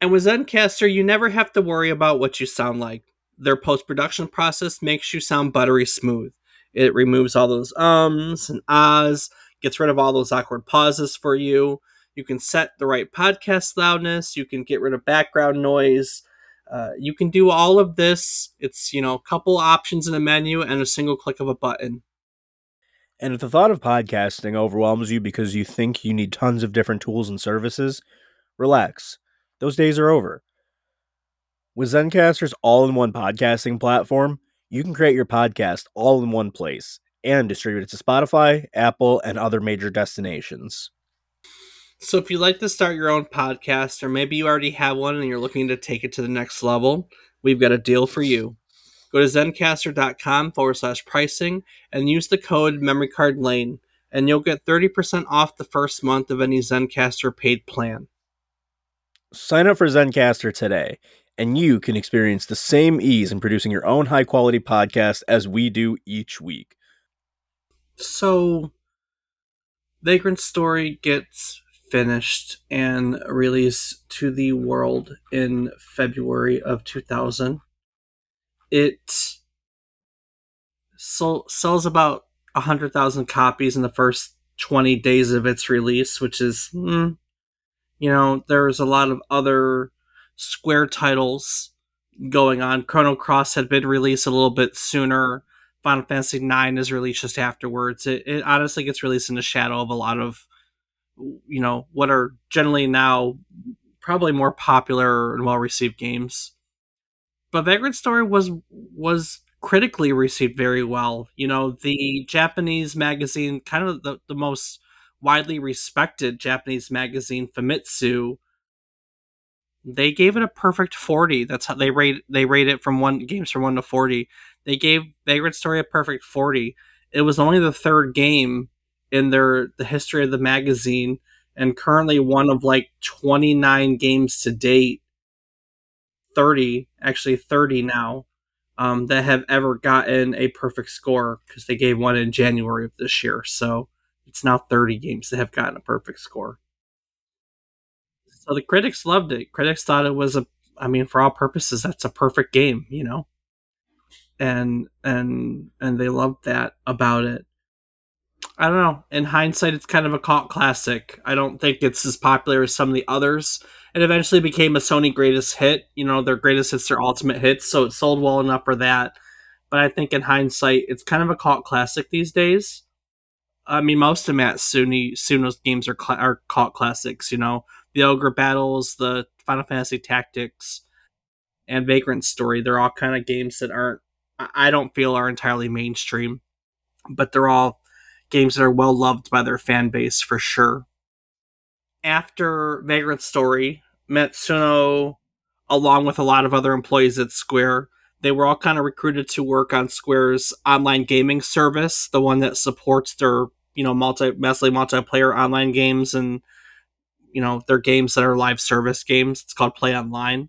And with Zencastr, you never have to worry about what you sound like. Their post-production process makes you sound buttery smooth. It removes all those ums and ahs, gets rid of all those awkward pauses for you. You can set the right podcast loudness. You can get rid of background noise. Uh, you can do all of this. It's, you know, a couple options in a menu and a single click of a button. And if the thought of podcasting overwhelms you because you think you need tons of different tools and services, relax. Those days are over. With Zencastr's all-in-one podcasting platform, you can create your podcast all in one place and distribute it to Spotify, Apple, and other major destinations. So if you'd like to start your own podcast, or maybe you already have one and you're looking to take it to the next level, we've got a deal for you. Go to zencastr.com forward slash pricing and use the code Memory Card Lane, and you'll get thirty percent off the first month of any Zencastr paid plan. Sign up for Zencastr today, and you can experience the same ease in producing your own high-quality podcast as we do each week. So, Vagrant Story gets finished and released to the world in February of two thousand. It sold, sells about one hundred thousand copies in the first twenty days of its release, which is, mm, you know, there's a lot of other Square titles going on. Chrono Cross had been released a little bit sooner. Final Fantasy nine is released just afterwards. It, it honestly gets released in the shadow of a lot of, you know, what are generally now probably more popular and well-received games. But Vagrant Story was was critically received very well. You know, the Japanese magazine, kind of the, the most widely respected Japanese magazine, Famitsu, they gave it a perfect forty. That's how they rate they rate it from one games from one to forty. They gave Vagrant Story a perfect forty. It was only the third game in their the history of the magazine, and currently one of like twenty-nine games to date, thirty actually thirty now, um that have ever gotten a perfect score, because they gave one in January of this year, so it's now thirty games that have gotten a perfect score. So the critics loved it. Critics thought it was a I mean for all purposes that's a perfect game, you know, and and and they loved that about it. I don't know. In hindsight, it's kind of a cult classic. I don't think it's as popular as some of the others. It eventually became a Sony greatest hit. You know, their greatest hits are ultimate hits, so it sold well enough for that. But I think in hindsight, it's kind of a cult classic these days. I mean, most of Matsuno's games are, cl- are cult classics, you know. The Ogre Battles, the Final Fantasy Tactics, and Vagrant Story. They're all kind of games that aren't, I don't feel are entirely mainstream. But they're all games that are well loved by their fan base for sure. After Vagrant Story, Matsuno, along with a lot of other employees at Square, they were all kind of recruited to work on Square's online gaming service, the one that supports their, you know, multi mostly multiplayer online games, and you know, they're games that are live service games. It's called Play Online.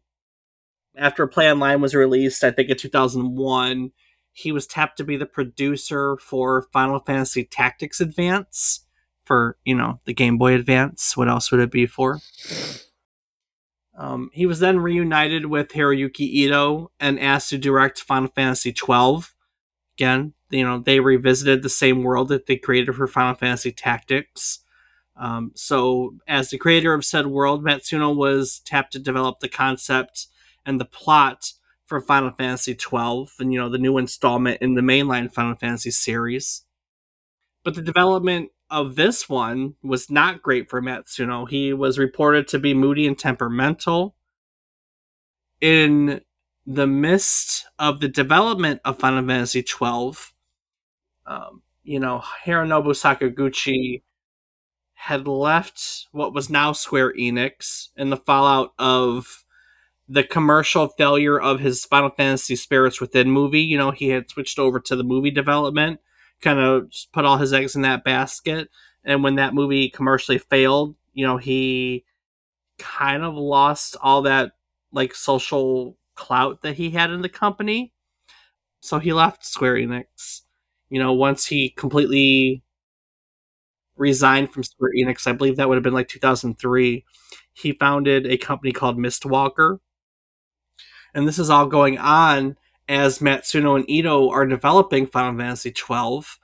After Play Online was released, I think in two thousand one, he was tapped to be the producer for Final Fantasy Tactics Advance for, you know, the Game Boy Advance. What else would it be for? Um, he was then reunited with Hiroyuki Ito and asked to direct Final Fantasy twelve. Again, you know, they revisited the same world that they created for Final Fantasy Tactics. Um, so as the creator of said world, Matsuno was tapped to develop the concept and the plot for Final Fantasy twelve, and, you know, the new installment in the mainline Final Fantasy series. But the development of this one was not great for Matsuno. He was reported to be moody and temperamental. In the midst of the development of Final Fantasy twelve, um, you know, Hironobu Sakaguchi had left what was now Square Enix in the fallout of the commercial failure of his Final Fantasy Spirits Within movie. You know, he had switched over to the movie development, kind of just put all his eggs in that basket. And when that movie commercially failed, you know, he kind of lost all that like social clout that he had in the company. So he left Square Enix. You know, once he completely resigned from Square Enix, I believe that would have been like two thousand three, he founded a company called Mistwalker. And this is all going on as Matsuno and Ito are developing Final Fantasy twelve.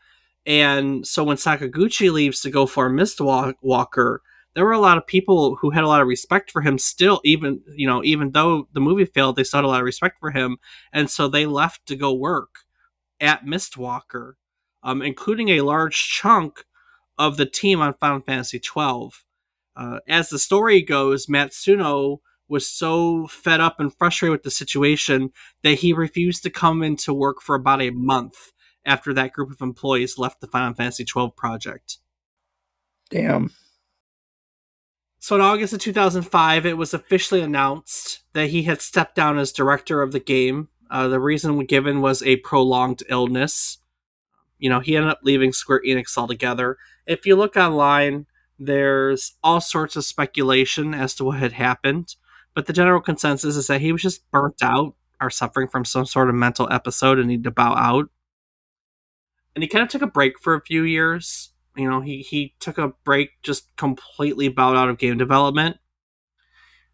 And so when Sakaguchi leaves to go for Mistwalker, there were a lot of people who had a lot of respect for him still, even, you know, even though the movie failed, they still had a lot of respect for him. And so they left to go work at Mistwalker, um, including a large chunk of the team on Final Fantasy twelve. Uh, as the story goes, Matsuno was so fed up and frustrated with the situation that he refused to come into work for about a month after that group of employees left the Final Fantasy twelve project. Damn. So in August of two thousand five, it was officially announced that he had stepped down as director of the game. Uh, the reason given was a prolonged illness. You know, he ended up leaving Square Enix altogether. If you look online, there's all sorts of speculation as to what had happened. But the general consensus is that he was just burnt out or suffering from some sort of mental episode and needed to bow out. And he kind of took a break for a few years. You know, he, he took a break, just completely bowed out of game development.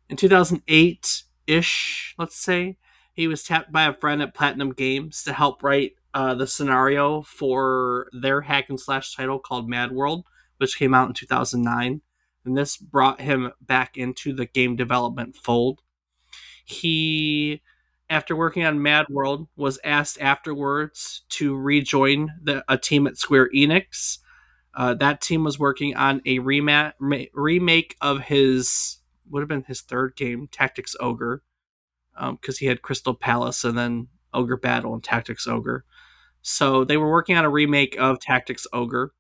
In two thousand eight-ish, let's say, he was tapped by a friend at Platinum Games to help write uh, the scenario for their hack and slash title called Mad World, which came out in two thousand nine. And this brought him back into the game development fold. He, after working on Mad World, was asked afterwards to rejoin the, a team at Square Enix. Uh, that team was working on a remat, ma- remake of his, would have been his third game, Tactics Ogre, because um, he had Crystal Palace and then Ogre Battle and Tactics Ogre. So they were working on a remake of Tactics Ogre.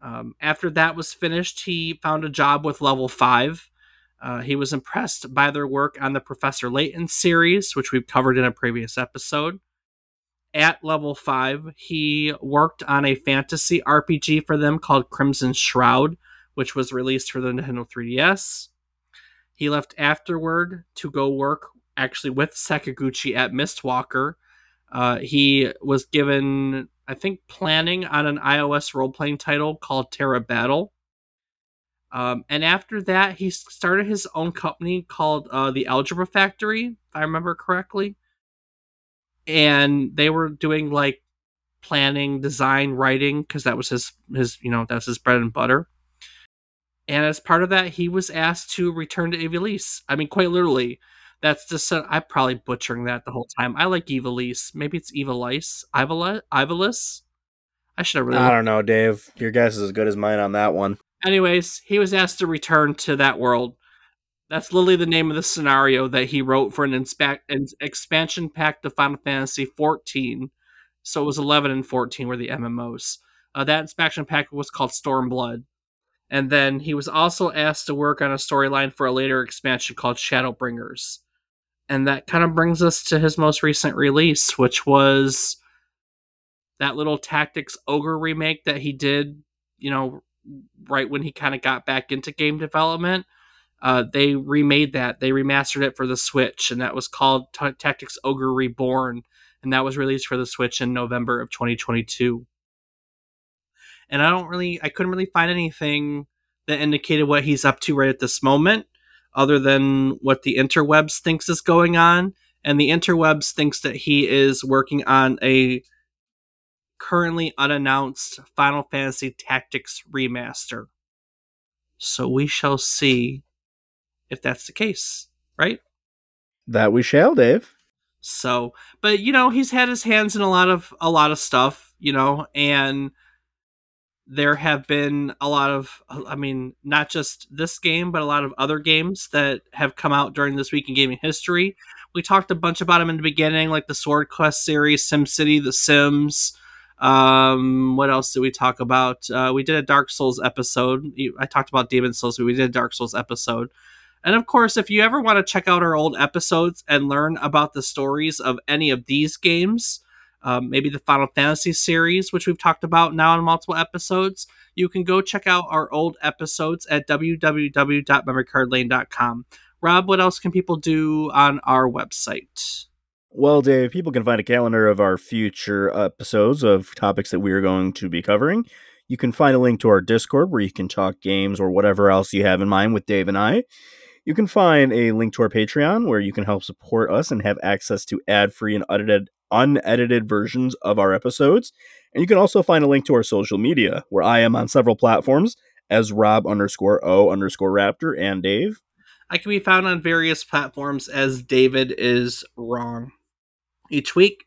Um, after that was finished, he found a job with Level five. Uh, he was impressed by their work on the Professor Layton series, which we've covered in a previous episode. At Level five, he worked on a fantasy R P G for them called Crimson Shroud, which was released for the Nintendo three D S. He left afterward to go work actually with Sakaguchi at Mistwalker. Uh, he was given, I think, planning on an iOS role-playing title called Terra Battle. Um, and after that, he started his own company called uh, The Algebra Factory, if I remember correctly. And they were doing, like, planning, design, writing, because that was his, his, you know, that's his bread and butter. And as part of that, he was asked to return to Ivalice. I mean, quite literally. That's just, a, I'm probably butchering that the whole time. I like Ivalice. Maybe it's Ivalice. Ivalice? I should have really... I don't know, Dave. Your guess is as good as mine on that one. Anyways, he was asked to return to that world. That's literally the name of the scenario that he wrote for an, inspe- an expansion pack to Final Fantasy fourteen. So it was eleven and fourteen were the M M Os. Uh, that expansion pack was called Stormblood. And then he was also asked to work on a storyline for a later expansion called Shadowbringers. And that kind of brings us to his most recent release, which was that little Tactics Ogre remake that he did you know, right when he kind of got back into game development, uh, they remade that. They remastered it for the Switch, and that was called T- Tactics Ogre Reborn, and that was released for the Switch in November of twenty twenty-two. And I don't really, I couldn't really find anything that indicated what he's up to right at this moment, other than what the interwebs thinks is going on. And the interwebs thinks that he is working on a currently unannounced Final Fantasy Tactics remaster. So we shall see if that's the case, right? That we shall, Dave. So, but you know, he's had his hands in a lot of a lot of stuff, you know, and there have been a lot of, I mean, not just this game, but a lot of other games that have come out during this week in gaming history. We talked a bunch about them in the beginning, like the Sword Quest series, SimCity, The Sims. Um, what else did we talk about? Uh, we did a Dark Souls episode. I talked about Demon Souls, but we did a Dark Souls episode. And of course, if you ever want to check out our old episodes and learn about the stories of any of these games, Um, maybe the Final Fantasy series, which we've talked about now in multiple episodes, you can go check out our old episodes at w w w dot memory card lane dot com. Rob, what else can people do on our website? Well, Dave, people can find a calendar of our future episodes of topics that we are going to be covering. You can find a link to our Discord where you can talk games or whatever else you have in mind with Dave and I. You can find a link to our Patreon where you can help support us and have access to ad-free and unedited, unedited versions of our episodes. And you can also find a link to our social media where I am on several platforms as Rob underscore O underscore Raptor and Dave. I can be found on various platforms as David is wrong. Each week,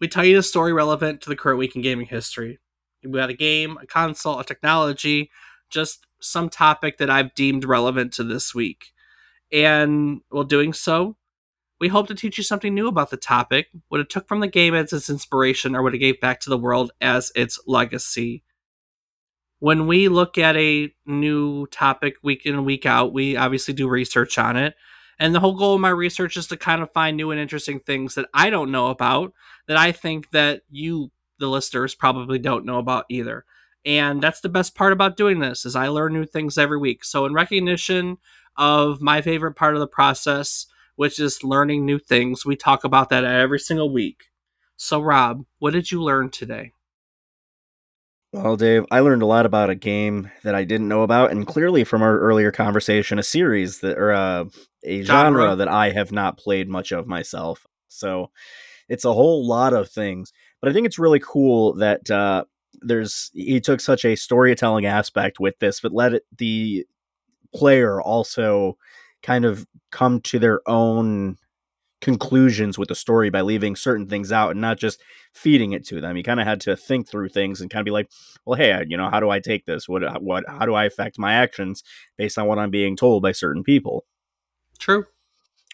we tell you a story relevant to the current week in gaming history. We got a game, a console, a technology, just some topic that I've deemed relevant to this week. And while doing so, we hope to teach you something new about the topic, what it took from the game as its inspiration, or what it gave back to the world as its legacy. When we look at a new topic week in and week out, we obviously do research on it. And the whole goal of my research is to kind of find new and interesting things that I don't know about, that I think that you, the listeners, probably don't know about either. And that's the best part about doing this, is I learn new things every week. So in recognition of my favorite part of the process, which is learning new things, we talk about that every single week. So, Rob, what did you learn today? Well, Dave, I learned a lot about a game that I didn't know about, and clearly from our earlier conversation, a series that, or uh, a genre. genre that I have not played much of myself. So it's a whole lot of things, but I think it's really cool that uh, there's he took such a storytelling aspect with this, but let it, the player also kind of come to their own conclusions with the story by leaving certain things out and not just feeding it to them. You kind of had to think through things and kind of be like, well, hey, you know, how do I take this? What, what, how do I affect my actions based on what I'm being told by certain people? True.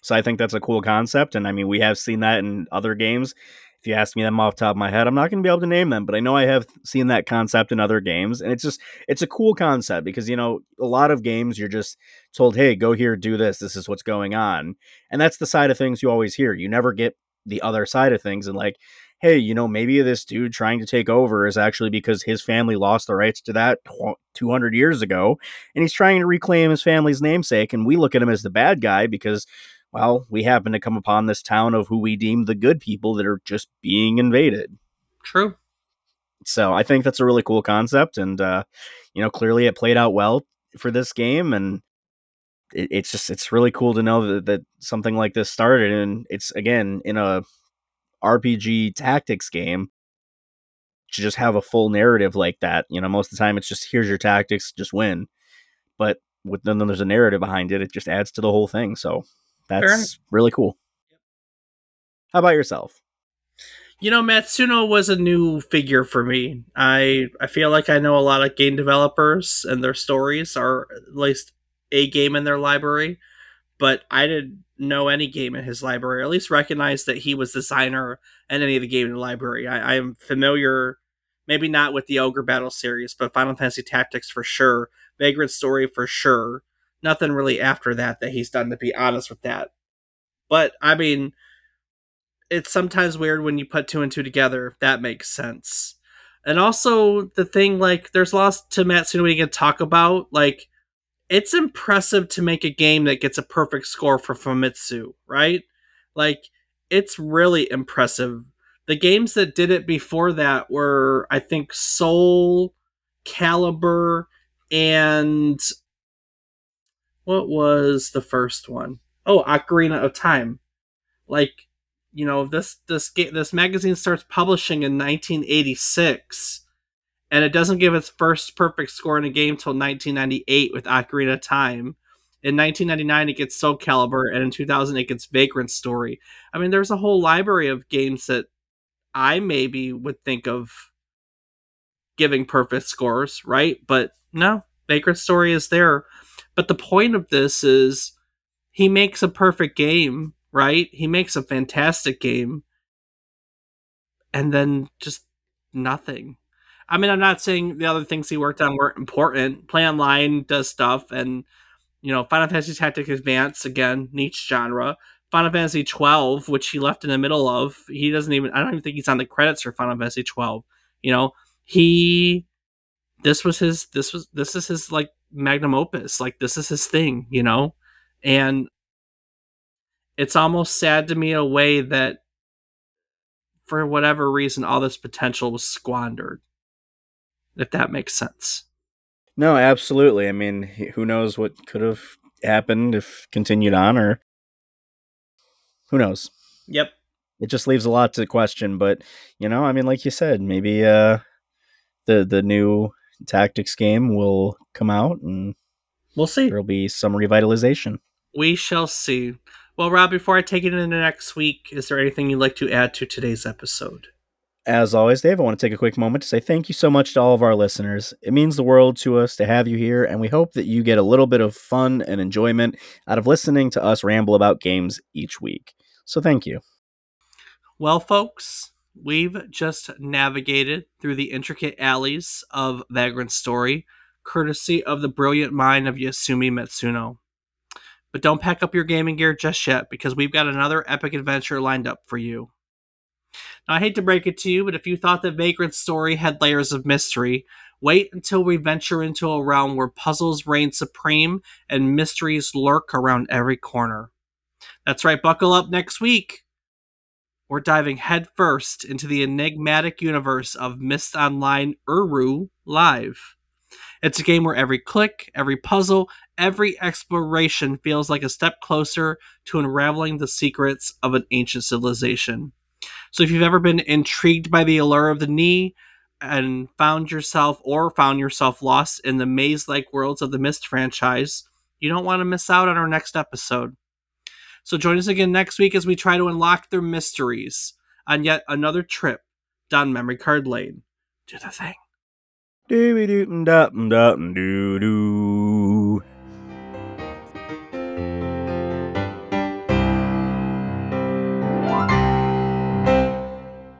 So I think that's a cool concept. And I mean, we have seen that in other games. If you ask me them off the top of my head, I'm not going to be able to name them, but I know I have seen that concept in other games. And it's just, it's a cool concept because, you know, a lot of games you're just told, hey, go here, do this. This is what's going on. And that's the side of things you always hear. You never get the other side of things. And like, hey, you know, maybe this dude trying to take over is actually because his family lost the rights to that two hundred years ago. And he's trying to reclaim his family's namesake. And we look at him as the bad guy because, well, we happen to come upon this town of who we deem the good people that are just being invaded. True. So I think that's a really cool concept. And, uh, you know, clearly it played out well for this game. And it, it's just, it's really cool to know that, that something like this started. And it's, again, in a R P G tactics game, to just have a full narrative like that. You know, most of the time it's just, here's your tactics, just win. But with, then there's a narrative behind it. It just adds to the whole thing. So that's really cool. How about yourself? You know, Matsuno was a new figure for me. I I feel like I know a lot of game developers and their stories, or at least a game in their library, but I didn't know any game in his library, or at least recognize that he was designer and any of the game in the library. I, I am familiar, maybe not with the Ogre Battle series, but Final Fantasy Tactics for sure, Vagrant Story for sure. Nothing really after that that he's done, to be honest with that. But, I mean, it's sometimes weird when you put two and two together, if that makes sense. And also the thing, like, there's lots to Matsuno we can talk about. Like, it's impressive to make a game that gets a perfect score for Famitsu, right? Like, it's really impressive. The games that did it before that were, I think, Soul Calibur, and what was the first one? Oh, Ocarina of Time. Like, you know, this this this magazine starts publishing in nineteen eighty-six, and it doesn't give its first perfect score in a game till nineteen ninety-eight with Ocarina of Time. In nineteen ninety-nine, it gets Soul Calibur, and in two thousand, it gets Vagrant Story. I mean, there's a whole library of games that I maybe would think of giving perfect scores, right? But no, Vagrant Story is there. But the point of this is he makes a perfect game, right? He makes a fantastic game, and then just nothing. I mean, I'm not saying the other things he worked on weren't important. Play Online does stuff, and, you know, Final Fantasy Tactics Advance, again, niche genre. Final Fantasy twelve, which he left in the middle of. He doesn't even, I don't even think he's on the credits for Final Fantasy twelve. You know, he, this was his, this was, this is his, like, magnum opus. Like, this is his thing, you know? And it's almost sad to me in a way that, for whatever reason, all this potential was squandered. If that makes sense. No, absolutely. I mean, who knows what could have happened if continued on, or who knows? Yep. It just leaves a lot to question, but, you know, I mean, like you said, maybe uh, the the new Tactics game will come out, and we'll see. There'll be some revitalization. We shall see. Well, Rob, before I take it into next week, is there anything you'd like to add to today's episode? As always, Dave, I want to take a quick moment to say thank you so much to all of our listeners. It means the world to us to have you here, and we hope that you get a little bit of fun and enjoyment out of listening to us ramble about games each week. So thank you. Well, folks, we've just navigated through the intricate alleys of Vagrant Story, courtesy of the brilliant mind of Yasumi Matsuno. But don't pack up your gaming gear just yet, because we've got another epic adventure lined up for you. Now, I hate to break it to you, but if you thought that Vagrant Story had layers of mystery, wait until we venture into a realm where puzzles reign supreme and mysteries lurk around every corner. That's right, buckle up next week. We're diving headfirst into the enigmatic universe of Myst Online Uru Live. It's a game where every click, every puzzle, every exploration feels like a step closer to unraveling the secrets of an ancient civilization. So if you've ever been intrigued by the allure of the knee and found yourself or found yourself lost in the maze-like worlds of the Myst franchise, you don't want to miss out on our next episode. So join us again next week as we try to unlock their mysteries on yet another trip down Memory Card Lane. Do the thing.